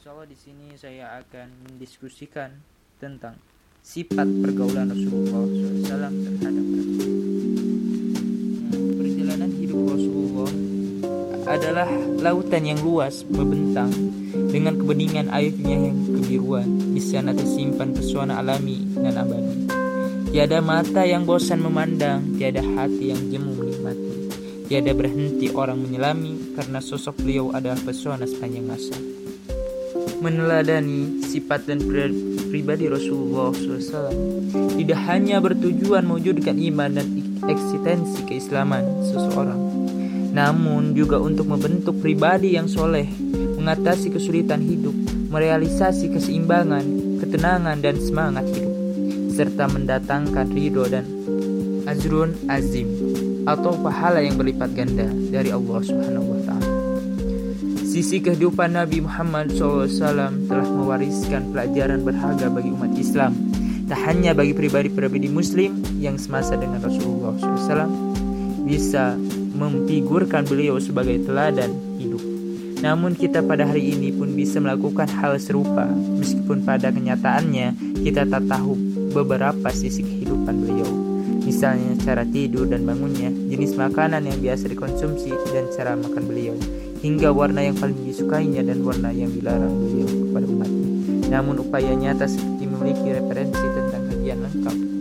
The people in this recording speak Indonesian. Insyaallah di sini saya akan mendiskusikan tentang sifat pergaulan Rasulullah SAW terhadap perempuan. Perjalanan hidup Rasulullah adalah lautan yang luas membentang dengan kebeningan airnya yang kebiruan. Di sana tersimpan pesona alami dan abadi. Tiada mata yang bosan memandang, tiada hati yang jemu menikmati, tiada berhenti orang menyelami, karena sosok beliau adalah pesona sepanjang masa. Meneladani sifat dan pribadi Rasulullah SAW tidak hanya bertujuan mewujudkan iman dan eksistensi keislaman seseorang, namun juga untuk membentuk pribadi yang soleh, mengatasi kesulitan hidup, merealisasi keseimbangan, ketenangan dan semangat hidup, serta mendatangkan ridho dan ajrun azim atau pahala yang berlipat ganda dari Allah SWT. Sisi kehidupan Nabi Muhammad SAW telah mewariskan pelajaran berharga bagi umat Islam, tak hanya bagi pribadi-pribadi Muslim yang semasa dengan Rasulullah SAW bisa memfigurkan beliau sebagai teladan hidup. Namun kita pada hari ini pun bisa melakukan hal serupa, meskipun pada kenyataannya kita tak tahu beberapa sisi kehidupan beliau. Misalnya cara tidur dan bangunnya, jenis makanan yang biasa dikonsumsi dan cara makan beliau, hingga warna yang paling disukainya dan warna yang dilarang beliau kepada umatnya. Namun upaya nyata seperti memiliki referensi tentang kajian lengkap